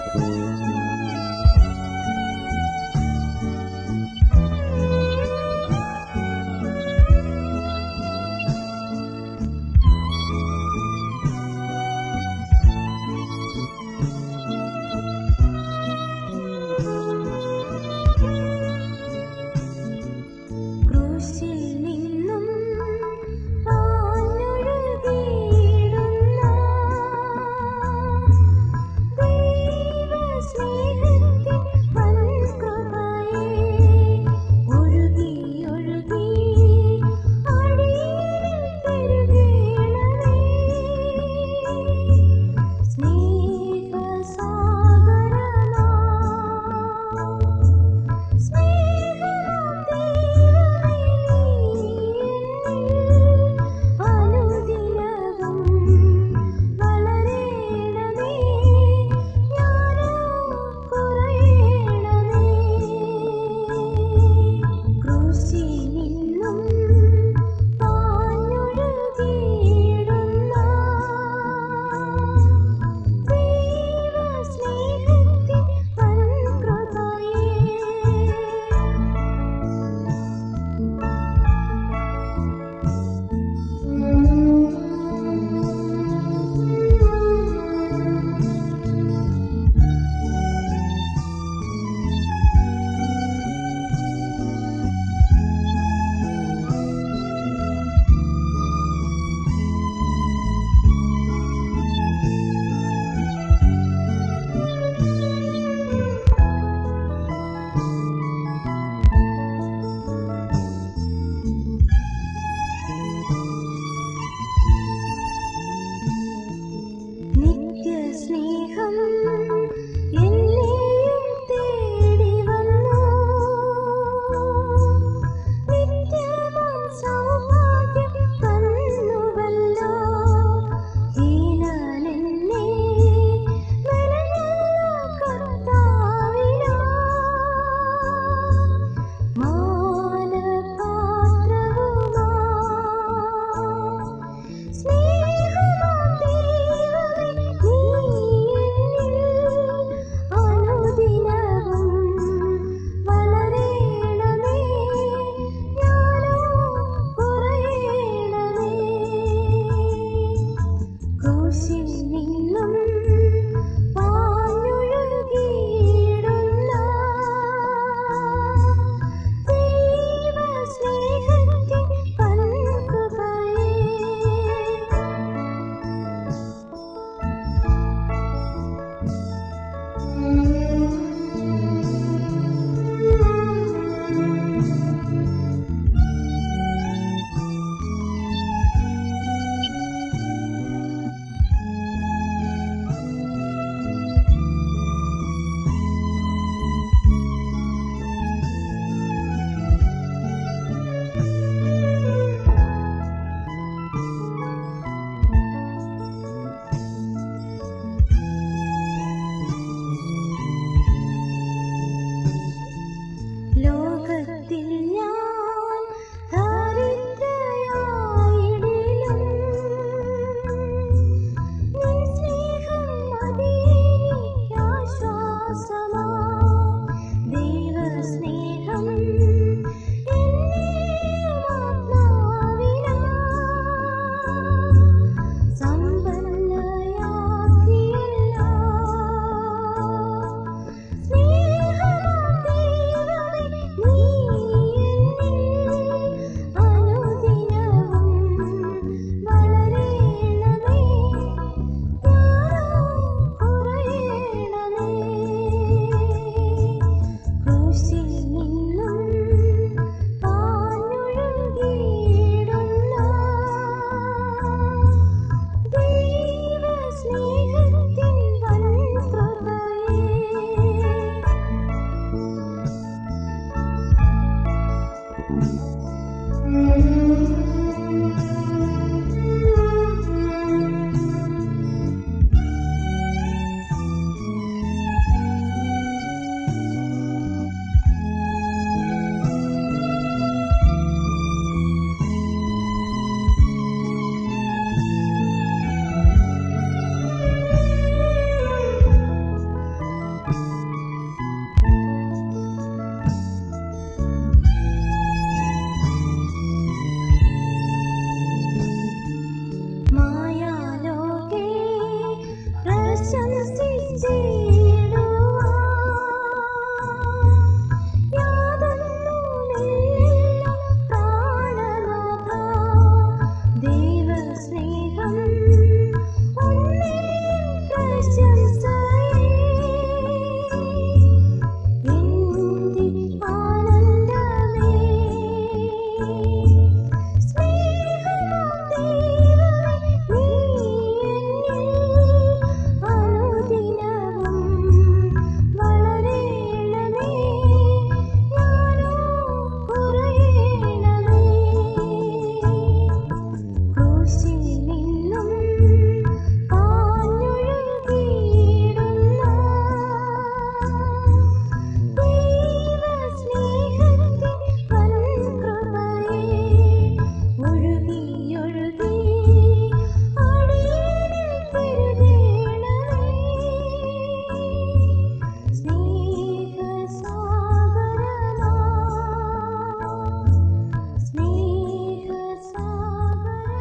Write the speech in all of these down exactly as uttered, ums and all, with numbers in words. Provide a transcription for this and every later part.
Thank you.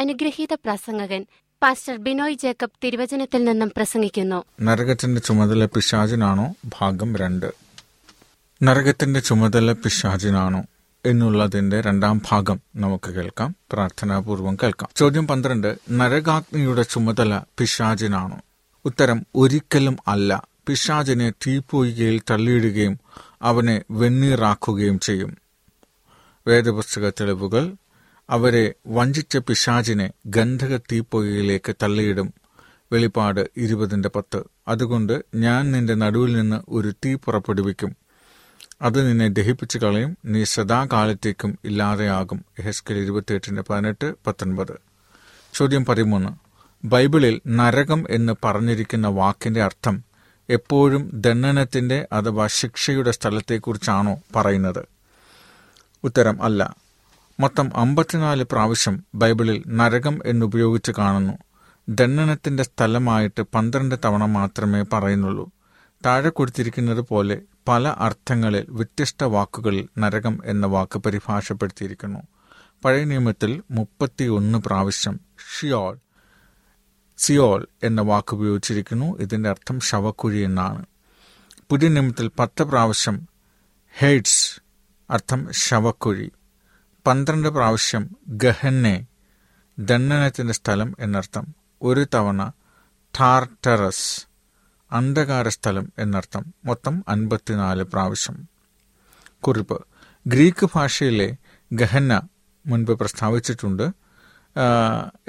അനുഗ്രഹീത പ്രസംഗകൻ pastor Binoy Jacob തിരുവചനത്തിൽ നിന്നും പ്രസംഗിക്കുന്നു. നരകത്തിന്റെ ചുമതല പിശാചിനാണോ? ഭാഗം രണ്ട്. നരകത്തിന്റെ ചുമതല പിശാചിനാണോ എന്നുള്ളതിന്റെ രണ്ടാം ഭാഗം നമുക്ക് കേൾക്കാം. പ്രാർത്ഥനാപൂർവം കേൾക്കാം. ചോദ്യം പന്ത്രണ്ട്: നരകാഗ്നിയുടെ ചുമതല പിശാചിനാണോ? ഉത്തരം: ഒരിക്കലും അല്ല. പിശാചിനെ തീപ്പൊയ്കയിൽ തള്ളിയിടുകയും അവനെ വെണ്ണീറാക്കുകയും ചെയ്യും. വേദപുസ്തക തെളിവുകൾ: അവരെ വഞ്ചിച്ച പിശാചിനെ ഗന്ധക തീപ്പൊയ്കയിലേക്ക് തള്ളിയിടും. വെളിപ്പാട് ഇരുപതിൻ്റെ പത്ത്. അതുകൊണ്ട് ഞാൻ നിന്റെ നടുവിൽ നിന്ന് ഒരു തീ പുറപ്പെടുവിക്കും, അത് നിന്നെ ദഹിപ്പിച്ചു കളയും, നീ സദാകാലത്തേക്കും ഇല്ലാതെയാകും. എഹെസ്കേൽ ഇരുപത്തിയെട്ടിൻ്റെ പതിനെട്ട് പത്തൊൻപത്. ചോദ്യം പതിമൂന്ന്: ബൈബിളിൽ നരകം എന്ന് പറഞ്ഞിരിക്കുന്ന വാക്കിൻ്റെ അർത്ഥം എപ്പോഴും ദണ്ഡനത്തിൻ്റെ അഥവാ ശിക്ഷയുടെ സ്ഥലത്തെക്കുറിച്ചാണോ പറയുന്നത്? ഉത്തരം: അല്ല. മൊത്തം അമ്പത്തിനാല് പ്രാവശ്യം ബൈബിളിൽ നരകം എന്നുപയോഗിച്ച് കാണുന്നു. ദണ്ഡനത്തിൻ്റെ സ്ഥലമായിട്ട് പന്ത്രണ്ട് തവണ മാത്രമേ പറയുന്നുള്ളൂ. താഴെ കൊടുത്തിരിക്കുന്നത് പോലെ പല അർത്ഥങ്ങളിൽ വ്യത്യസ്ത വാക്കുകളിൽ നരകം എന്ന വാക്ക് പരിഭാഷപ്പെടുത്തിയിരിക്കുന്നു. പഴയ നിയമത്തിൽ മുപ്പത്തി ഒന്ന് പ്രാവശ്യം ഷിയോൾ സിയോൾ എന്ന വാക്ക് ഉപയോഗിച്ചിരിക്കുന്നു. ഇതിൻ്റെ അർത്ഥം ശവക്കുഴി എന്നാണ്. പുതിയ നിയമത്തിൽ പത്ത് പ്രാവശ്യം ഹേഡ്സ്, അർത്ഥം ശവക്കുഴി. പന്ത്രണ്ട് പ്രാവശ്യം ഗഹന്നെ, ദണ്ഡനത്തിൻ്റെ സ്ഥലം എന്നർത്ഥം. ഒരു തവണ ടാർട്ടറസ്, അന്ധകാര സ്ഥലം എന്നർത്ഥം. മൊത്തം അൻപത്തിനാല് പ്രാവശ്യം. കുറിപ്പ്: ഗ്രീക്ക് ഭാഷയിലെ ഗഹന്ന മുൻപ് പ്രസ്താവിച്ചിട്ടുണ്ട്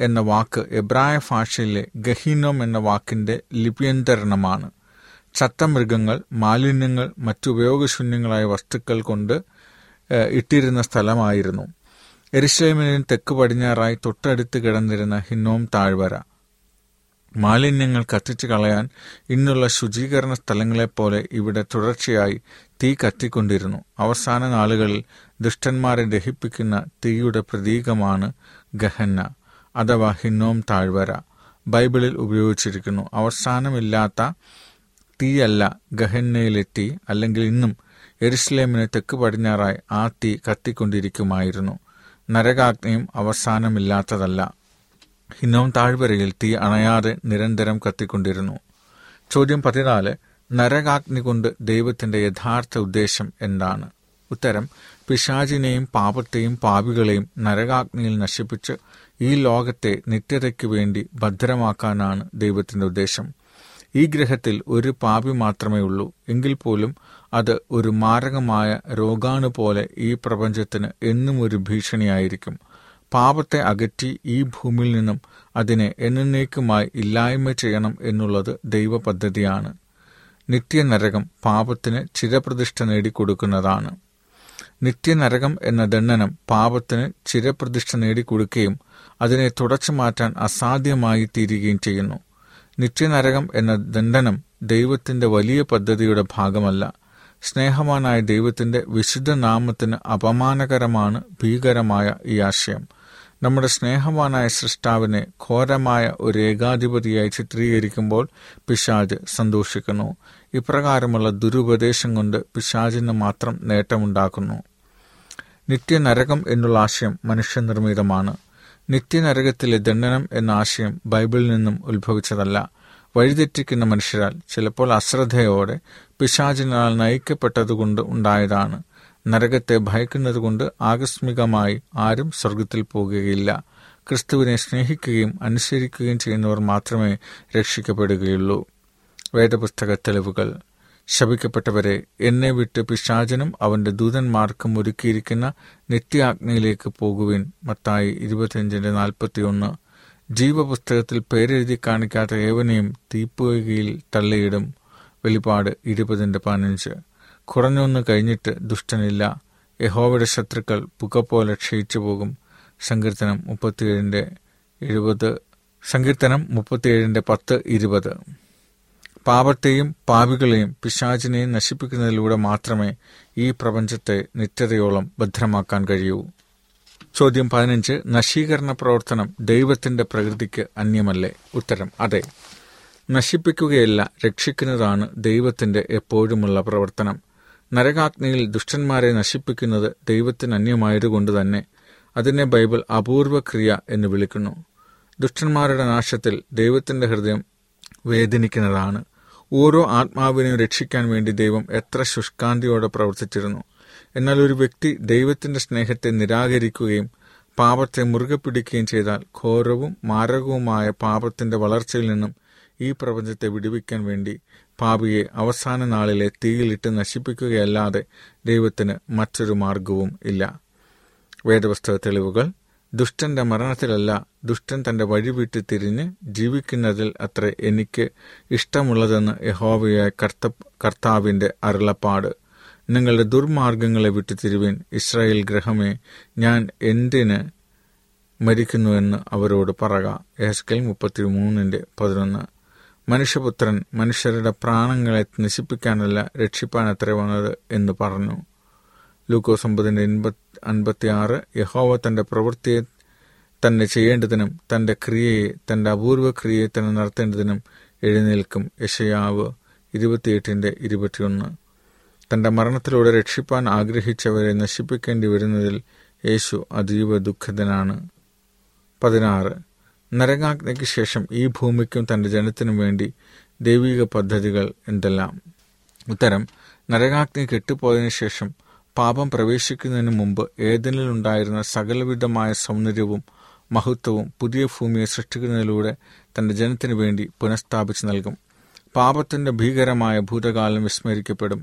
എന്ന വാക്ക് എബ്രായ ഭാഷയിലെ ഗഹിനോം എന്ന വാക്കിൻ്റെ ലിപ്യന്തരണമാണ്. ചത്തമൃഗങ്ങൾ മാലിന്യങ്ങൾ മറ്റുപയോഗശൂന്യങ്ങളായ വസ്തുക്കൾ കൊണ്ട് ഇട്ടിരുന്ന സ്ഥലമായിരുന്നു. യെരുശലേമിന് തെക്ക് പടിഞ്ഞാറായി തൊട്ടടുത്ത് കിടന്നിരുന്ന ഹിന്നോം താഴ്വര മാലിന്യങ്ങൾ കത്തിച്ചു കളയാൻ ഇന്നുള്ള ശുചീകരണ സ്ഥലങ്ങളെപ്പോലെ ഇവിടെ തുടർച്ചയായി തീ കത്തിക്കൊണ്ടിരുന്നു. അവസാന നാളുകളിൽ ദുഷ്ടന്മാരെ ദഹിപ്പിക്കുന്ന തീയുടെ പ്രതീകമാണ് ഗഹന്ന അഥവാ ഹിന്നോം താഴ്വര ബൈബിളിൽ ഉപയോഗിച്ചിരിക്കുന്നു. അവസാനമില്ലാത്ത തീയല്ല ഗഹന്നയിലെ തീ, അല്ലെങ്കിൽ ഇന്നും യെരുശലേമിന് തെക്ക് പടിഞ്ഞാറായി ആ തീ കത്തിക്കൊണ്ടിരിക്കുമായിരുന്നു. നരകാഗ്നിയും അവസാനമില്ലാത്തതല്ല. ഹിന്നോം താഴ്വരയിൽ തീ അണയാതെ നിരന്തരം കത്തിക്കൊണ്ടിരുന്നു. ചോദ്യം പതിനാല്: നരകാഗ്നി കൊണ്ട് ദൈവത്തിൻ്റെ യഥാർത്ഥ ഉദ്ദേശം എന്താണ്? ഉത്തരം: പിശാചിനെയും പാപത്തെയും പാപികളെയും നരകാഗ്നിയിൽ നശിപ്പിച്ച് ഈ ലോകത്തെ നിത്യതയ്ക്ക് വേണ്ടി ഭദ്രമാക്കാനാണ് ദൈവത്തിൻ്റെ ഉദ്ദേശം. ഈ ഗ്രഹത്തിൽ ഒരു പാപി മാത്രമേ ഉള്ളൂ. എങ്കിൽ പോലും അത് ഒരു മാരകമായ രോഗാണു പോലെ ഈ പ്രപഞ്ചത്തിന് എന്നും ഒരു ഭീഷണിയായിരിക്കും. പാപത്തെ അകറ്റി ഈ ഭൂമിയിൽ നിന്നും അതിനെ എന്നേക്കുമായി ഇല്ലായ്മ ചെയ്യണം എന്നുള്ളത് ദൈവ പദ്ധതിയാണ്. നിത്യനരകം പാപത്തിന് ചിരപ്രതിഷ്ഠ നേടിക്കൊടുക്കുന്നതാണ്. നിത്യനരകം എന്ന ദണ്ഡനം പാപത്തിന് ചിരപ്രതിഷ്ഠ നേടിക്കൊടുക്കുകയും അതിനെ തുടച്ചു മാറ്റാൻ അസാധ്യമായി തീരുകയും ചെയ്യുന്നു. നിത്യനരകം എന്ന ദണ്ഡനം ദൈവത്തിൻ്റെ വലിയ പദ്ധതിയുടെ ഭാഗമല്ല. സ്നേഹവാനായ ദൈവത്തിൻ്റെ വിശുദ്ധ നാമത്തിന് അപമാനകരമാണ് ഭീകരമായ ഈ ആശയം. നമ്മുടെ സ്നേഹവാനായ സൃഷ്ടാവിനെ ഘോരമായ ഒരു ഏകാധിപതിയായി ചിത്രീകരിക്കുമ്പോൾ പിശാച് സന്തോഷിക്കുന്നു. ഇപ്രകാരമുള്ള ദുരുപദേശം കൊണ്ട് പിശാചിന് മാത്രം നേട്ടമുണ്ടാക്കുന്നു. നിത്യനരകം എന്നുള്ള ആശയം മനുഷ്യനിർമ്മിതമാണ്. നിത്യനരകത്തിലെ ദണ്ഡനം എന്ന ആശയം ബൈബിളിൽ നിന്നും ഉത്ഭവിച്ചതല്ല. വഴിതെറ്റിക്കുന്ന മനുഷ്യരാൽ, ചിലപ്പോൾ അശ്രദ്ധയോടെ, പിശാചിനാൽ നയിക്കപ്പെട്ടതുകൊണ്ട് ഉണ്ടായതാണ്. നരകത്തെ ഭയക്കുന്നത് കൊണ്ട് ആകസ്മികമായി ആരും സ്വർഗത്തിൽ പോകുകയില്ല. ക്രിസ്തുവിനെ സ്നേഹിക്കുകയും അനുസരിക്കുകയും ചെയ്യുന്നവർ മാത്രമേ രക്ഷിക്കപ്പെടുകയുള്ളൂ. വേദപുസ്തക തെളിവുകൾ: ശപിക്കപ്പെട്ടവരെ, എന്നെ വിട്ട് പിശാചനും അവൻ്റെ ദൂതന്മാർക്കും ഒരുക്കിയിരിക്കുന്ന നിത്യാഗ്നിയിലേക്ക് പോകുവിൻ. മത്തായി ഇരുപത്തിയഞ്ചിൻ്റെ നാൽപ്പത്തിയൊന്ന്. ജീവപുസ്തകത്തിൽ പേരെഴുതി കാണിക്കാത്ത ഏവനെയും തീപ്പൊയ്കയിൽ തള്ളിയിടും. വെളിപ്പാട് ഇരുപതിൻ്റെ പതിനഞ്ച്. കുറഞ്ഞൊന്ന് കഴിഞ്ഞിട്ട് ദുഷ്ടനില്ല. യഹോവയുടെ ശത്രുക്കൾ പുക പോലെ ക്ഷയിച്ചു പോകും. സങ്കീർത്തനം മുപ്പത്തിയേഴിൻ്റെ എഴുപത് സങ്കീർത്തനം മുപ്പത്തിയേഴിൻ്റെ പത്ത് ഇരുപത്. പാപത്തെയും പാപികളെയും പിശാചിനെയും നശിപ്പിക്കുന്നതിലൂടെ മാത്രമേ ഈ പ്രപഞ്ചത്തെ നിത്യതയോളം ഭദ്രമാക്കാൻ കഴിയൂ. ചോദ്യം പതിനഞ്ച്: നശീകരണ പ്രവർത്തനം ദൈവത്തിൻ്റെ പ്രകൃതിക്ക് അന്യമല്ലേ? ഉത്തരം: അതെ. നശിപ്പിക്കുകയല്ല, രക്ഷിക്കുന്നതാണ് ദൈവത്തിൻ്റെ എപ്പോഴുമുള്ള പ്രവർത്തനം. നരകാഗ്നിയിൽ ദുഷ്ടന്മാരെ നശിപ്പിക്കുന്നത് ദൈവത്തിന് അന്യമായതുകൊണ്ട് തന്നെ അതിനെ ബൈബിൾ അപൂർവക്രിയ എന്ന് വിളിക്കുന്നു. ദുഷ്ടന്മാരുടെ നാശത്തിൽ ദൈവത്തിൻ്റെ ഹൃദയം വേദനിക്കുന്നതാണ്. ഓരോ ആത്മാവിനെയും രക്ഷിക്കാൻ വേണ്ടി ദൈവം എത്ര ശുഷ്കാന്തിയോടെ പ്രവർത്തിച്ചിരുന്നു. എന്നാൽ ഒരു വ്യക്തി ദൈവത്തിൻ്റെ സ്നേഹത്തെ നിരാകരിക്കുകയും പാപത്തെ മുറുകെ പിടിക്കുകയും ചെയ്താൽ ഘോരവും മാരകവുമായ പാപത്തിൻ്റെ വളർച്ചയിൽ നിന്നും ഈ പ്രപഞ്ചത്തെ വിടുവിക്കാൻ വേണ്ടി പാപിയെ അവസാന നാളിലെ തീയിലിട്ട് നശിപ്പിക്കുകയല്ലാതെ ദൈവത്തിന് മറ്റൊരു മാർഗവും ഇല്ല. വേദപുസ്തക തെളിവുകൾ: ദുഷ്ടൻ്റെ മരണത്തിലല്ല, ദുഷ്ടൻ തൻ്റെ വഴി വിട്ട് തിരിഞ്ഞ് ജീവിക്കുന്നതിൽ അത്രേ എനിക്ക് ഇഷ്ടമുള്ളതെന്ന് യഹോവയായ കർത്ത കർത്താവിൻ്റെ അരുളപ്പാട്. നിങ്ങളുടെ ദുർമാർഗങ്ങളെ വിട്ടുതിരുവിൻ, ഇസ്രായേൽ ഗൃഹമേ, ഞാൻ എന്തിന് മരിക്കുന്നുവെന്ന് അവരോട് പറക. എസ്കേൽ മുപ്പത്തി മൂന്നിൻ്റെ പതിനൊന്ന്. മനുഷ്യപുത്രൻ മനുഷ്യരുടെ പ്രാണങ്ങളെ നശിപ്പിക്കാനല്ല, രക്ഷിപ്പാനത്രേ വന്നത് എന്ന് പറഞ്ഞു. ലൂക്കോസ് ഒമ്പതിൻ്റെ അൻപത്തി അൻപത്തി ആറ്. യഹോവ തൻ്റെ പ്രവൃത്തിയെ തന്നെ ചെയ്യേണ്ടതിനും തൻ്റെ ക്രിയയെ, തൻ്റെ അപൂർവ ക്രിയയെ തന്നെ നടത്തേണ്ടതിനും എഴുന്നേൽക്കും. യെശയ്യാവ് ഇരുപത്തിയെട്ടിൻ്റെ ഇരുപത്തിയൊന്ന്. തൻ്റെ മരണത്തിലൂടെ രക്ഷിപ്പാൻ ആഗ്രഹിച്ചവരെ നശിപ്പിക്കേണ്ടി വരുന്നതിൽ യേശു അതീവ ദുഃഖിതനാണ്. പതിനാറ്. നരകാഗ്നിക്ക് ശേഷം ഈ ഭൂമിക്കും തൻ്റെ ജനത്തിനും വേണ്ടി ദൈവിക പദ്ധതികൾ എന്തെല്ലാം? ഉത്തരം: നരകാഗ്നി കെട്ടുപോയതിനു ശേഷം പാപം പ്രവേശിക്കുന്നതിന് മുമ്പ് ഏദനിലുണ്ടായിരുന്ന സകലവിധമായ സൗന്ദര്യവും മഹത്വവും പുതിയ ഭൂമിയെ സൃഷ്ടിക്കുന്നതിലൂടെ തൻ്റെ ജനത്തിനു വേണ്ടി പുനഃസ്ഥാപിച്ചു നൽകും. പാപത്തിൻ്റെ ഭീകരമായ ഭൂതകാലം വിസ്മരിക്കപ്പെടും.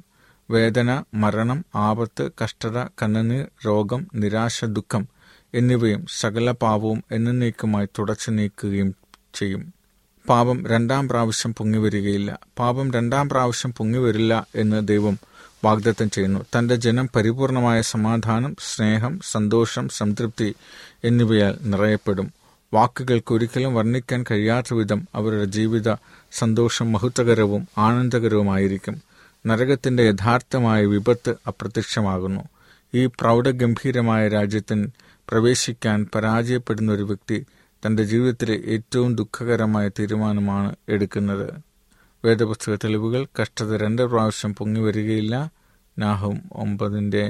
വേദന, മരണം, ആപത്ത്, കഷ്ടത, കണ്ണുനീർ, രോഗം, നിരാശ, ദുഃഖം എന്നിവയും സകല പാപവും എന്നേക്കുമായി തുടച്ചു നീക്കുകയും ചെയ്യും. പാപം രണ്ടാം പ്രാവശ്യം പൊങ്ങിവരികയില്ല. പാപം രണ്ടാം പ്രാവശ്യം പൊങ്ങിവരില്ല എന്ന് ദൈവം വാഗ്ദത്തം ചെയ്യുന്നു. തൻ്റെ ജനം പരിപൂർണമായ സമാധാനം, സ്നേഹം, സന്തോഷം, സംതൃപ്തി എന്നിവയാൽ നിറയപ്പെടും. വാക്കുകൾക്കൊരിക്കലും വർണ്ണിക്കാൻ കഴിയാത്ത വിധം അവരുടെ ജീവിത സന്തോഷം മഹത്വകരവും ആനന്ദകരവുമായിരിക്കും. നരകത്തിൻ്റെ യഥാർത്ഥമായ വിപത്ത് അപ്രത്യക്ഷമാകുന്നു. ഈ പ്രൗഢഗംഭീരമായ രാജ്യത്തിൽ പ്രവേശിക്കാൻ പരാജയപ്പെടുന്ന ഒരു വ്യക്തി തൻ്റെ ജീവിതത്തിലെ ഏറ്റവും ദുഃഖകരമായ തീരുമാനമാണ് എടുക്കുന്നത്. വേദപുസ്തക തെളിവുകൾ. കഷ്ടത രണ്ട് പ്രാവശ്യം പൊങ്ങി വരികയില്ല. നാഹും ഒമ്പതിൻ്റെ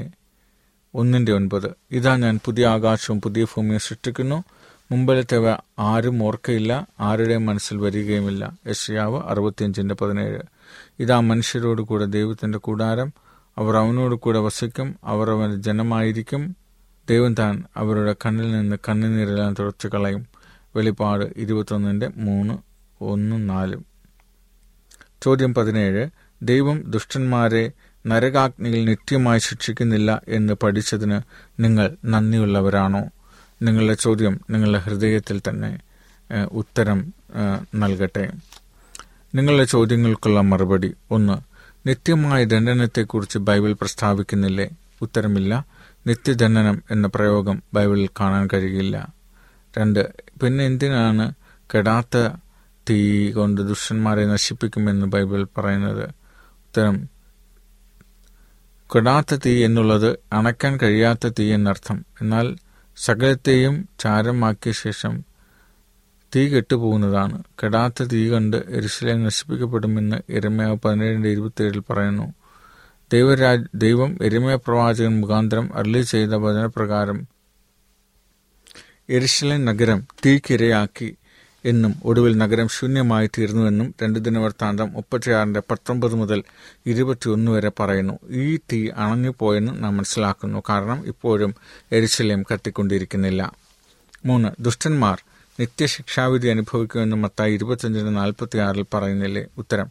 ഒന്നിൻ്റെ ഒൻപത്. ഇതാ ഞാൻ പുതിയ ആകാശവും പുതിയ ഭൂമിയും സൃഷ്ടിക്കുന്നു, മുമ്പിലത്തെവ ആരും ഓർക്കയില്ല, ആരുടെയും മനസ്സിൽ വരികയുമില്ല. യെശയ്യാവ് അറുപത്തിയഞ്ചിൻ്റെ പതിനേഴ്. ഇതാ മനുഷ്യരോട് കൂടെ ദൈവത്തിൻ്റെ കൂടാരം, അവർ അവനോട് കൂടെ വസിക്കും, അവർ അവൻ്റെ ജനമായിരിക്കും, ദൈവം താൻ അവരുടെ കണ്ണിൽ നിന്ന് കണ്ണുനീരെല്ലാം തുടച്ചു കളയും. വെളിപ്പാട് ഇരുപത്തൊന്നിൻ്റെ മൂന്ന് ഒന്നും നാലും. ചോദ്യം പതിനേഴ്. ദൈവം ദുഷ്ടന്മാരെ നരകാഗ്നിയിൽ നിത്യമായി ശിക്ഷിക്കുന്നില്ല എന്ന് പഠിച്ചതിന് നിങ്ങൾ നന്ദിയുള്ളവരാണോ? നിങ്ങളുടെ ചോദ്യം നിങ്ങളുടെ ഹൃദയത്തിൽ തന്നെ ഉത്തരം നൽകട്ടെ. നിങ്ങളുടെ ചോദ്യങ്ങൾക്കുള്ള മറുപടി. ഒന്ന്, നിത്യമായ ദണ്ഡനത്തെക്കുറിച്ച് ബൈബിൾ പ്രസ്താവിക്കുന്നില്ലേ? ഉത്തരമില്ല. നിത്യദണ്ഡനം എന്ന പ്രയോഗം ബൈബിളിൽ കാണാൻ കഴിയില്ല. രണ്ട്, പിന്നെ എന്തിനാണ് കെടാത്ത തീ കൊണ്ട് ദുഷ്ടന്മാരെ നശിപ്പിക്കുമെന്ന് ബൈബിൾ പറയുന്നത്? ഉത്തരം, കെടാത്ത തീ എന്നുള്ളത് അണയ്ക്കാൻ കഴിയാത്ത തീ എന്നർത്ഥം. എന്നാൽ സകലത്തെയും ചാരമാക്കിയ ശേഷം തീ കെട്ടുപോകുന്നതാണ്. കെടാത്ത തീ കണ്ട് യെരൂശലേം നശിപ്പിക്കപ്പെടുമെന്ന് യെരമ്യാവ് പതിനേഴിൻ്റെ ഇരുപത്തിയേഴിൽ പറയുന്നു. ദൈവരാജ ദൈവം യെരമ്യാ പ്രവാചകൻ മുഖാന്തരം അരുളി ചെയ്ത വചനപ്രകാരം യെരൂശലേം നഗരം തീക്കിരയാക്കി എന്നും ഒടുവിൽ നഗരം ശൂന്യമായി തീർന്നുവെന്നും രണ്ട് ദിനവൃത്താന്തം മുപ്പത്തിയാറിൻ്റെ പത്തൊമ്പത് മുതൽ ഇരുപത്തിയൊന്ന് വരെ പറയുന്നു. ഈ തീ അണഞ്ഞു പോയെന്ന് നാം മനസ്സിലാക്കുന്നു, കാരണം ഇപ്പോഴും യെരൂശലേം കത്തിക്കൊണ്ടിരിക്കുന്നില്ല. മൂന്ന്, ദുഷ്ടന്മാർ നിത്യശിക്ഷാവിധി അനുഭവിക്കുമെന്ന് മത്തായി ഇരുപത്തഞ്ചിന് നാൽപ്പത്തി ആറിൽ പറയുന്നില്ലേ? ഉത്തരം,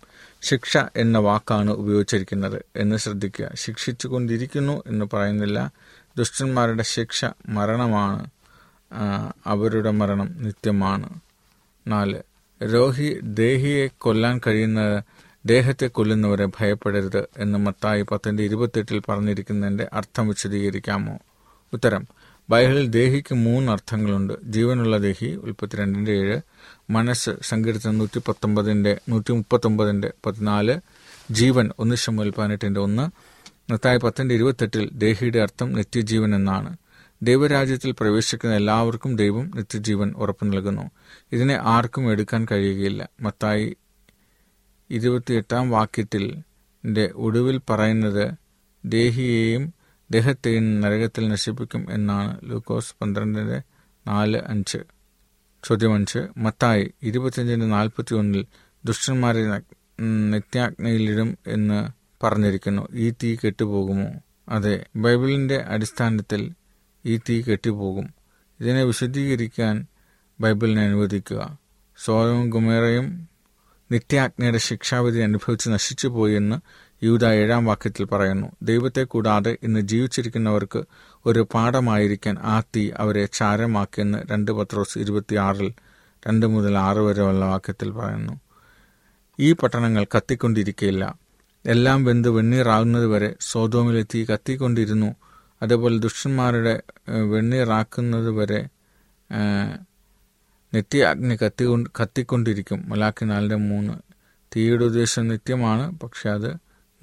ശിക്ഷ എന്ന വാക്കാണ് ഉപയോഗിച്ചിരിക്കുന്നത് എന്ന് ശ്രദ്ധിക്കുക. ശിക്ഷിച്ചു കൊണ്ടിരിക്കുന്നു എന്ന് പറയുന്നില്ല. ദുഷ്ടന്മാരുടെ ശിക്ഷ മരണമാണ്, അവരുടെ മരണം നിത്യമാണ്. നാല്, രോഹി ദേഹിയെ കൊല്ലാൻ കഴിയുന്ന ദേഹത്തെ കൊല്ലുന്നവരെ ഭയപ്പെടരുത് എന്ന് മത്തായി പത്തിൻ്റെ ഇരുപത്തെട്ടിൽ പറഞ്ഞിരിക്കുന്നതിൻ്റെ അർത്ഥം വിശദീകരിക്കാമോ? ഉത്തരം, ബൈബിളിൽ ദേഹിക്ക് മൂന്ന് അർത്ഥങ്ങളുണ്ട്. ജീവനുള്ള ദേഹി ഉൽപ്പത്തി രണ്ടിൻ്റെ ഏഴ്, മനസ്സ് സങ്കീർത്തനം നൂറ്റി പത്തൊമ്പതിൻ്റെ നൂറ്റി മുപ്പത്തൊമ്പതിൻ്റെ പതിനാല്, ജീവൻ ഒന്ന് ശമൂവേൽ പതിനെട്ടിൻ്റെ ഒന്ന്. മത്തായി പത്തിൻ്റെ ഇരുപത്തെട്ടിൽ ദേഹിയുടെ അർത്ഥം നിത്യജീവൻ എന്നാണ്. ദൈവരാജ്യത്തിൽ പ്രവേശിക്കുന്ന എല്ലാവർക്കും ദൈവം നിത്യജീവൻ ഉറപ്പു നൽകുന്നു. ഇതിനെ ആർക്കും എടുക്കാൻ കഴിയുകയില്ല. മത്തായി ഇരുപത്തിയെട്ടാം വാക്യത്തിൽ ഒടുവിൽ പറയുന്നത് ദേഹിയെയും ദേഹത്തെയും നരകത്തിൽ നശിപ്പിക്കും എന്നാണ്. ലൂക്കോസ് പന്ത്രണ്ടിൻ്റെ നാല് അഞ്ച്. ചോദ്യം അഞ്ച്, മത്തായി ഇരുപത്തിയഞ്ചിൻ്റെ നാൽപ്പത്തി ഒന്നിൽ ദുഷ്ടന്മാരെ നിത്യാഗ്നയിലിടും എന്ന് പറഞ്ഞിരിക്കുന്നു. ഈ തീ കെട്ടുപോകുമോ? അതെ, ബൈബിളിൻ്റെ അടിസ്ഥാനത്തിൽ ഈ തീ കെട്ടിപ്പോകും. ഇതിനെ വിശദീകരിക്കാൻ ബൈബിളിനെ അനുവദിക്കുക. സോദോമും ഗൊമോറയും നിത്യാഗ്നിയുടെ ശിക്ഷാവിധി അനുഭവിച്ച് നശിച്ചു പോയെന്ന് യൂദ ഏഴാം വാക്യത്തിൽ പറയുന്നു. ദൈവത്തെ കൂടാതെ ഇന്ന് ജീവിച്ചിരിക്കുന്നവർക്ക് ഒരു പാഠമായിരിക്കാൻ ആ തീ അവരെ ചാരമാക്കിയെന്ന് രണ്ട് പത്രോസ് ഇരുപത്തിയാറിൽ രണ്ട് മുതൽ ആറ് വരെയുള്ള വാക്യത്തിൽ പറയുന്നു. ഈ പട്ടണങ്ങൾ കത്തിക്കൊണ്ടിരിക്കുകയില്ല. എല്ലാം വെന്ത് വെണ്ണീറാകുന്നതുവരെ സോദോമിലെ തീ കത്തിക്കൊണ്ടിരുന്നു. അതേപോലെ ദുഷ്ടന്മാരുടെ വെണ്ണീറാക്കുന്നത് വരെ നിത്യാഗ്നി കത്തി കത്തിക്കൊണ്ടിരിക്കും. മലാക്കി നാലിൻ്റെ മൂന്ന്. തീയുടെ ഉദ്ദേശം നിത്യമാണ്, പക്ഷെ അത്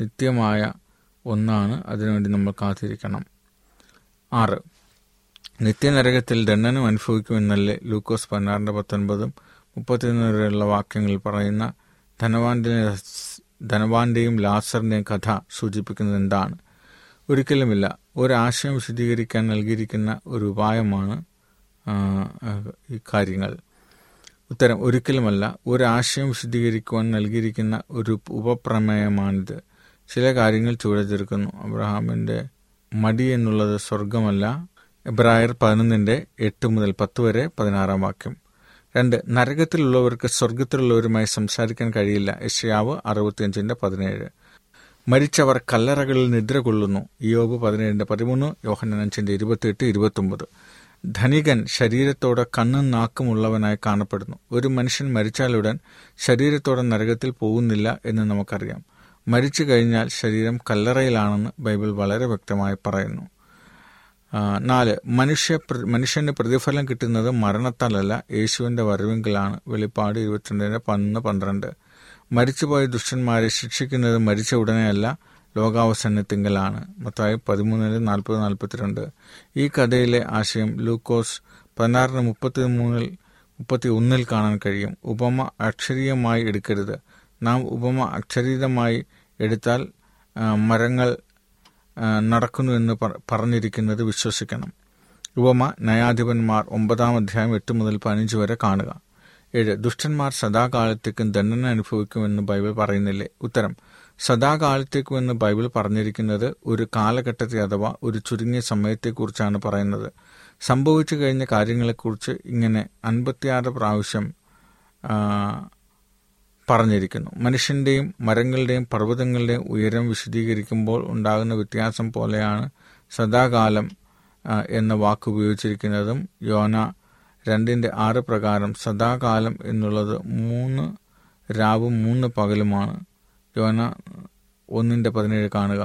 നിത്യമായ ഒന്നാണ്. അതിനുവേണ്ടി നമ്മൾ കാത്തിരിക്കണം. ആറ്, നിത്യനരകത്തിൽ ദണ്ഡനം അനുഭവിക്കുമെന്നല്ലേ ലൂക്കോസ് പതിനാറിൻ്റെ പത്തൊൻപതും മുപ്പത്തിയൊന്ന് വരെയുള്ള വാക്യങ്ങളിൽ പറയുന്ന ധനവാന്റെ ധനവാന്റെയും ലാസറിൻ്റെയും കഥ സൂചിപ്പിക്കുന്നത് എന്താണ്? ഒരിക്കലുമില്ല. ഒരാശയം വിശദീകരിക്കാൻ നൽകിയിരിക്കുന്ന ഒരു ഉപായമാണ് ഈ കാര്യങ്ങൾ. ഉത്തരം, ഒരിക്കലുമല്ല. ഒരാശയം വിശദീകരിക്കുവാൻ നൽകിയിരിക്കുന്ന ഒരു ഉപപ്രമേയമാണിത്. ചില കാര്യങ്ങൾ ചുവടെ ചേർക്കുന്നു. അബ്രഹാമിൻ്റെ മടി എന്നുള്ളത് സ്വർഗമല്ല. എബ്രായർ പതിനൊന്നിൻ്റെ എട്ട് മുതൽ പത്ത് വരെ പതിനാറാം വാക്യം. രണ്ട്, നരകത്തിലുള്ളവർക്ക് സ്വർഗത്തിലുള്ളവരുമായി സംസാരിക്കാൻ കഴിയില്ല. യെശയ്യാവ് അറുപത്തിയഞ്ചിൻ്റെ പതിനേഴ്. മരിച്ചവർ കല്ലറകളിൽ നിദ്ര കൊള്ളുന്നു. ഇയ്യോബ് പതിനേഴിൻ്റെ പതിമൂന്ന്, യോഹന്നാൻ അഞ്ചിൻ്റെ ഇരുപത്തിയെട്ട് ഇരുപത്തൊമ്പത്. ധനികൻ ശരീരത്തോടെ കണ്ണും നാക്കുമുള്ളവനായി കാണപ്പെടുന്നു. ഒരു മനുഷ്യൻ മരിച്ചാലുടൻ ശരീരത്തോടെ നരകത്തിൽ പോകുന്നില്ല എന്ന് നമുക്കറിയാം. മരിച്ചു കഴിഞ്ഞാൽ ശരീരം കല്ലറയിലാണെന്ന് ബൈബിൾ വളരെ വ്യക്തമായി പറയുന്നു. നാല്, മനുഷ്യ മനുഷ്യന് പ്രതിഫലം കിട്ടുന്നത് മരണത്താലല്ല, യേശുവിൻ്റെ വരവെങ്കിലാണ്. വെളിപ്പാട് ഇരുപത്തിരണ്ടിൻ്റെ പതിനൊന്ന് പന്ത്രണ്ട്. മരിച്ചുപോയ ദുഷ്ടന്മാരെ ശിക്ഷിക്കുന്നത് മരിച്ച ഉടനെയല്ല, ലോകാവസാനത്തിങ്കലാണ്. മത്തായി പതിമൂന്നിന് നാൽപ്പത് നാൽപ്പത്തിരണ്ട്. ഈ കഥയിലെ ആശയം ലൂക്കോസ് പതിനാറിന് മുപ്പത്തി മൂന്നിൽ മുപ്പത്തി ഒന്നിൽ കാണാൻ കഴിയും. ഉപമ അക്ഷരീയമായി എടുക്കരുത്. നാം ഉപമ അക്ഷരീതമായി എടുത്താൽ മരങ്ങൾ നടക്കുന്നു എന്ന് പറഞ്ഞിരിക്കുന്നത് വിശ്വസിക്കണം. ഉപമ ന്യായാധിപന്മാർ ഒമ്പതാം അധ്യായം എട്ട് മുതൽ പതിനഞ്ച് വരെ കാണുക. ഏഴ്. ദുഷ്ടന്മാർ സദാകാലത്തേക്കും ദണ്ഡന അനുഭവിക്കുമെന്ന് ബൈബിൾ പറയുന്നില്ലേ? ഉത്തരം, സദാകാലത്തേക്കുമെന്ന് ബൈബിൾ പറഞ്ഞിരിക്കുന്നത് ഒരു കാലഘട്ടത്തെ അഥവാ ഒരു ചുരുങ്ങിയ സമയത്തെക്കുറിച്ചാണ് പറയുന്നത്. സംഭവിച്ചു കഴിഞ്ഞ കാര്യങ്ങളെക്കുറിച്ച് ഇങ്ങനെ അൻപത്തിയാറ് പ്രാവശ്യം പറഞ്ഞിരിക്കുന്നു. മനുഷ്യൻ്റെയും മരങ്ങളുടെയും പർവ്വതങ്ങളുടെയും ഉയരം വിശദീകരിക്കുമ്പോൾ ഉണ്ടാകുന്ന വ്യത്യാസം പോലെയാണ് സദാകാലം എന്ന വാക്ക് ഉപയോഗിച്ചിരിക്കുന്നതും. യോന രണ്ടിൻ്റെ ആറ് പ്രകാരം സദാകാലം എന്നുള്ളത് മൂന്ന് രാവും മൂന്ന് പകലുമാണ്. യോന ഒന്നിൻ്റെ പതിനേഴ് കാണുക.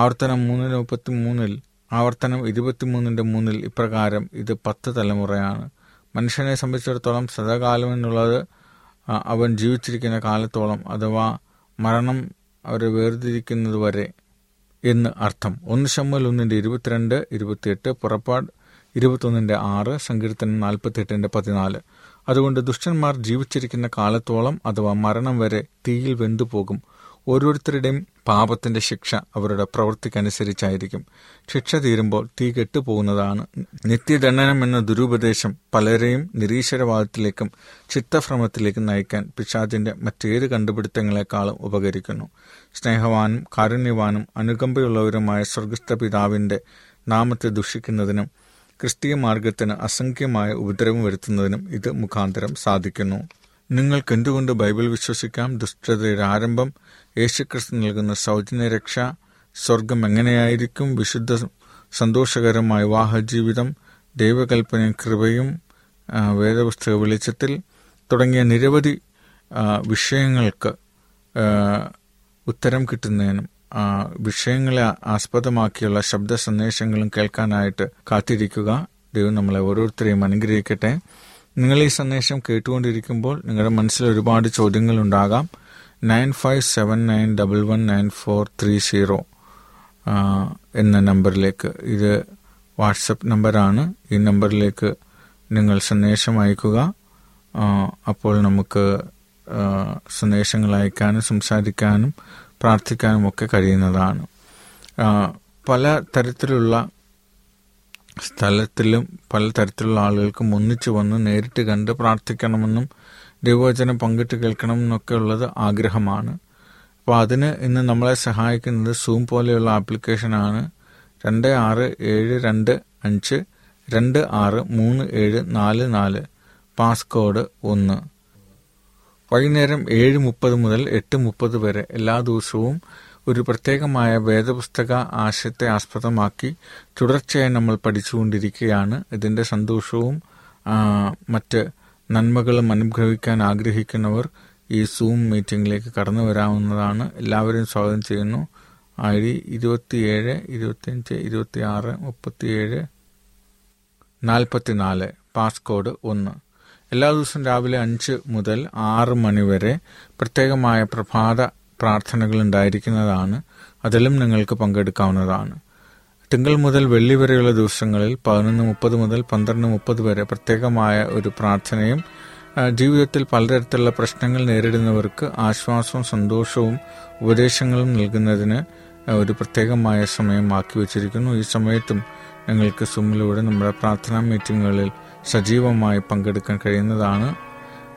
ആവർത്തനം മൂന്നിൻ്റെ മുപ്പത്തി മൂന്നിൽ ആവർത്തനം ഇരുപത്തി മൂന്നിൻ്റെ മൂന്നിൽ ഇപ്രകാരം, ഇത് പത്ത് തലമുറയാണ്. മനുഷ്യനെ സംബന്ധിച്ചിടത്തോളം സദാകാലം എന്നുള്ളത് അവൻ ജീവിച്ചിരിക്കുന്ന കാലത്തോളം അഥവാ മരണം അവരെ വേർതിരിക്കുന്നത് വരെ എന്ന് അർത്ഥം. ഒന്ന് ശമ്മൂവേൽ ഒന്നിൻ്റെ ഇരുപത്തിരണ്ട് ഇരുപത്തിയെട്ട്, പുറപ്പാട് ഇരുപത്തൊന്നിൻ്റെ ആറ്, സങ്കീർത്തനം നാൽപ്പത്തെട്ടിൻ്റെ പതിനാല്. അതുകൊണ്ട് ദുഷ്ടന്മാർ ജീവിച്ചിരിക്കുന്ന കാലത്തോളം അഥവാ മരണം വരെ തീയിൽ വെന്തുപോകും. ഓരോരുത്തരുടെയും പാപത്തിൻ്റെ ശിക്ഷ അവരുടെ പ്രവൃത്തിക്കനുസരിച്ചായിരിക്കും. ശിക്ഷ തീരുമ്പോൾ തീ കെട്ടുപോകുന്നതാണ് നിത്യദണ്ഡനം എന്ന ദുരുപദേശം പലരെയും നിരീശ്വരവാദത്തിലേക്കും ചിത്തഭ്രമത്തിലേക്കും നയിക്കാൻ പിശാചിൻ്റെ മറ്റേത് കണ്ടുപിടുത്തങ്ങളെക്കാളും ഉപകരിക്കുന്നു. സ്നേഹവാനും കാരുണ്യവാനും അനുകമ്പയുള്ളവരുമായ സ്വർഗസ്ഥ പിതാവിൻ്റെ നാമത്തെ ദുഷിക്കുന്നതിനും ക്രിസ്തീയ മാർഗത്തിന് അസംഖ്യമായ ഉപദ്രവം വരുത്തുന്നതിനും ഇത് മുഖാന്തരം സാധിക്കുന്നു. നിങ്ങൾക്കെന്തുകൊണ്ട് ബൈബിൾ വിശ്വസിക്കാം? ദുഷ്ടതയുടെ ആരംഭം, യേശുക്രിസ്തു നൽകുന്ന സൗജന്യ രക്ഷ, സ്വർഗം എങ്ങനെയായിരിക്കും, വിശുദ്ധ സന്തോഷകരമായ വിവാഹജീവിതം, ദൈവകൽപ്പനയും കൃപയും, വേദപുസ്തക വെളിച്ചത്തിൽ തുടങ്ങിയ നിരവധി വിഷയങ്ങൾക്ക് ഉത്തരം കിട്ടുന്നതിനും വിഷയങ്ങളെ ആസ്പദമാക്കിയുള്ള ശബ്ദ സന്ദേശങ്ങളും കേൾക്കാനായിട്ട് കാത്തിരിക്കുക. ദൈവം നമ്മളെ ഓരോരുത്തരെയും അനുഗ്രഹിക്കട്ടെ. നിങ്ങൾ ഈ സന്ദേശം കേട്ടുകൊണ്ടിരിക്കുമ്പോൾ നിങ്ങളുടെ മനസ്സിൽ ഒരുപാട് ചോദ്യങ്ങളുണ്ടാകാം. Nine five seven nine double one nine four three zero എന്ന നമ്പറിലേക്ക്, ഇത് വാട്സപ്പ് നമ്പറാണ്, ഈ നമ്പറിലേക്ക് നിങ്ങൾ സന്ദേശം അയക്കുക. അപ്പോൾ നമുക്ക് സന്ദേശങ്ങൾ അയക്കാനും സംസാരിക്കാനും പ്രാർത്ഥിക്കാനും ഒക്കെ കഴിയുന്നതാണ്. പല തരത്തിലുള്ള സ്ഥലത്തിലും പല തരത്തിലുള്ള ആളുകൾക്കും ഒന്നിച്ചു വന്ന് നേരിട്ട് കണ്ട് പ്രാർത്ഥിക്കണമെന്നും ദൈവവചനം പങ്കിട്ട് കേൾക്കണമെന്നൊക്കെ ഉള്ളത് ആഗ്രഹമാണ്. അപ്പോൾ അതിന് ഇന്ന് നമ്മളെ സഹായിക്കുന്നത് സൂം പോലെയുള്ള ആപ്ലിക്കേഷനാണ്. രണ്ട് ആറ് ഏഴ് രണ്ട് അഞ്ച് രണ്ട് ആറ് മൂന്ന് ഏഴ് നാല് നാല്, പാസ്കോഡ് ഒന്ന്. വൈകുന്നേരം ഏഴ് മുപ്പത് മുതൽ എട്ട് മുപ്പത് വരെ എല്ലാ ദിവസവും ഒരു പ്രത്യേകമായ വേദപുസ്തക ആശയത്തെ ആസ്പദമാക്കി തുടർച്ചയായി നമ്മൾ പഠിച്ചുകൊണ്ടിരിക്കുകയാണ്. ഇതിൻ്റെ സന്തോഷവും മറ്റ് നന്മകളും അനുഗ്രഹിക്കാൻ ആഗ്രഹിക്കുന്നവർ ഈ സൂം മീറ്റിംഗിലേക്ക് കടന്നു വരാവുന്നതാണ്. എല്ലാവരെയും സ്വാഗതം ചെയ്യുന്നു. ഐ ഡി ഇരുപത്തിയേഴ് ഇരുപത്തിയഞ്ച് ഇരുപത്തി ആറ് മുപ്പത്തിയേഴ് നാൽപ്പത്തിനാല്, പാസ്കോഡ് ഒന്ന്. എല്ലാ ദിവസവും രാവിലെ അഞ്ച് മുതൽ ആറ് മണിവരെ പ്രത്യേകമായ പ്രഭാത പ്രാർത്ഥനകളുണ്ടായിരിക്കുന്നതാണ്. അതിലും നിങ്ങൾക്ക് പങ്കെടുക്കാവുന്നതാണ്. തിങ്കൾ മുതൽ വെള്ളി വരെയുള്ള ദിവസങ്ങളിൽ പതിനൊന്ന് മുപ്പത് മുതൽ പന്ത്രണ്ട് മുപ്പത് വരെ പ്രത്യേകമായ ഒരു പ്രാർത്ഥനയും ജീവിതത്തിൽ പലതരത്തിലുള്ള പ്രശ്നങ്ങൾ നേരിടുന്നവർക്ക് ആശ്വാസവും സന്തോഷവും ഉപദേശങ്ങളും നൽകുന്നതിന് ഒരു പ്രത്യേകമായ സമയം മാറ്റി വച്ചിരിക്കുന്നു. ഈ സമയത്തും നിങ്ങൾക്ക് സൂമിലൂടെ നമ്മുടെ പ്രാർത്ഥനാ മീറ്റിങ്ങുകളിൽ സജീവമായി പങ്കെടുക്കാൻ കഴിയുന്നതാണ്.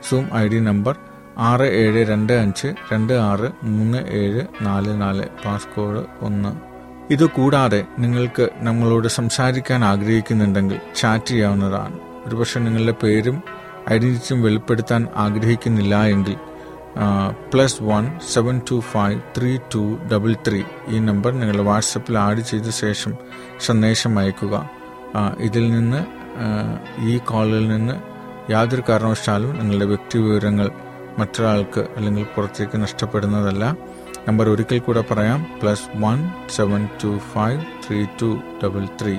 സൂം ഐ ഡി നമ്പർ ആറ് ഏഴ് രണ്ട് അഞ്ച് രണ്ട് ആറ് മൂന്ന് ഏഴ് നാല് നാല്, പാസ്കോഡ് ഒന്ന്. ഇതുകൂടാതെ നിങ്ങൾക്ക് നമ്മളോട് സംസാരിക്കാൻ ആഗ്രഹിക്കുന്നുണ്ടെങ്കിൽ ചാറ്റ് ചെയ്യാവുന്നതാണ്. ഒരുപക്ഷെ നിങ്ങളുടെ പേരും ഐഡൻറ്റിറ്റിയും വെളിപ്പെടുത്താൻ ആഗ്രഹിക്കുന്നില്ല എങ്കിൽ plus one seven two five three two double three ഈ നമ്പർ നിങ്ങളുടെ വാട്സപ്പിൽ ആഡ് ചെയ്ത ശേഷം സന്ദേശം അയക്കുക. ഇതിൽ നിന്ന് ഈ കോളിൽ നിന്ന് യാതൊരു കാരണവശാലും നിങ്ങളുടെ വ്യക്തി വിവരങ്ങൾ മറ്റൊരാൾക്ക് അല്ലെങ്കിൽ പുറത്തേക്ക് നഷ്ടപ്പെടുന്നതല്ല. നമ്പർ ഒരിക്കൽ കൂടെ പറയാം, plus one seven two five three two double three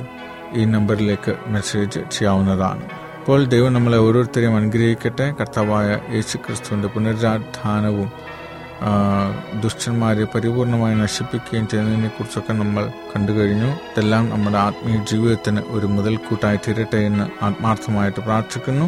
ഈ നമ്പറിലേക്ക് മെസ്സേജ് ചെയ്യാവുന്നതാണ്. ഇപ്പോൾ ദൈവം നമ്മളെ ഓരോരുത്തരെയും അനുഗ്രഹിക്കട്ടെ. കർത്താവായ യേശു ക്രിസ്തുവിൻ്റെ പുനരുദ്ധാനവും ദുഷ്ടന്മാരെ പരിപൂർണമായി നശിപ്പിക്കുകയും ചെയ്യുന്നതിനെക്കുറിച്ചൊക്കെ നമ്മൾ കണ്ടു കഴിഞ്ഞു. ഇതെല്ലാം നമ്മുടെ ആത്മീയ ജീവിതത്തിന് ഒരു മുതൽക്കൂട്ടായി തീരട്ടെ എന്ന് ആത്മാർത്ഥമായിട്ട് പ്രാർത്ഥിക്കുന്നു.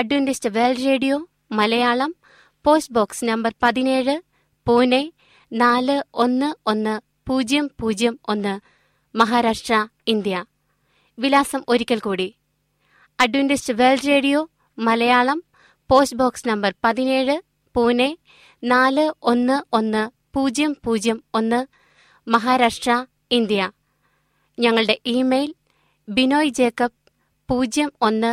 Adventist World Radio Malayalam, post box number പതിനേഴ്, പൂനെ നാല് ഒന്ന് ഒന്ന് പൂജ്യം പൂജ്യം ഒന്ന്, മഹാരാഷ്ട്ര, ഇന്ത്യ. വിലാസം ഒരിക്കൽ കൂടി: Adventist World Radio Malayalam, post box number പതിനേഴ്, പൂനെ നാല് ഒന്ന് ഒന്ന് പൂജ്യം പൂജ്യം ഒന്ന്, മഹാരാഷ്ട്ര, ഇന്ത്യ. ഞങ്ങളുടെ ഇമെയിൽ ബിനോയ് ജേക്കബ് പൂജ്യം ഒന്ന്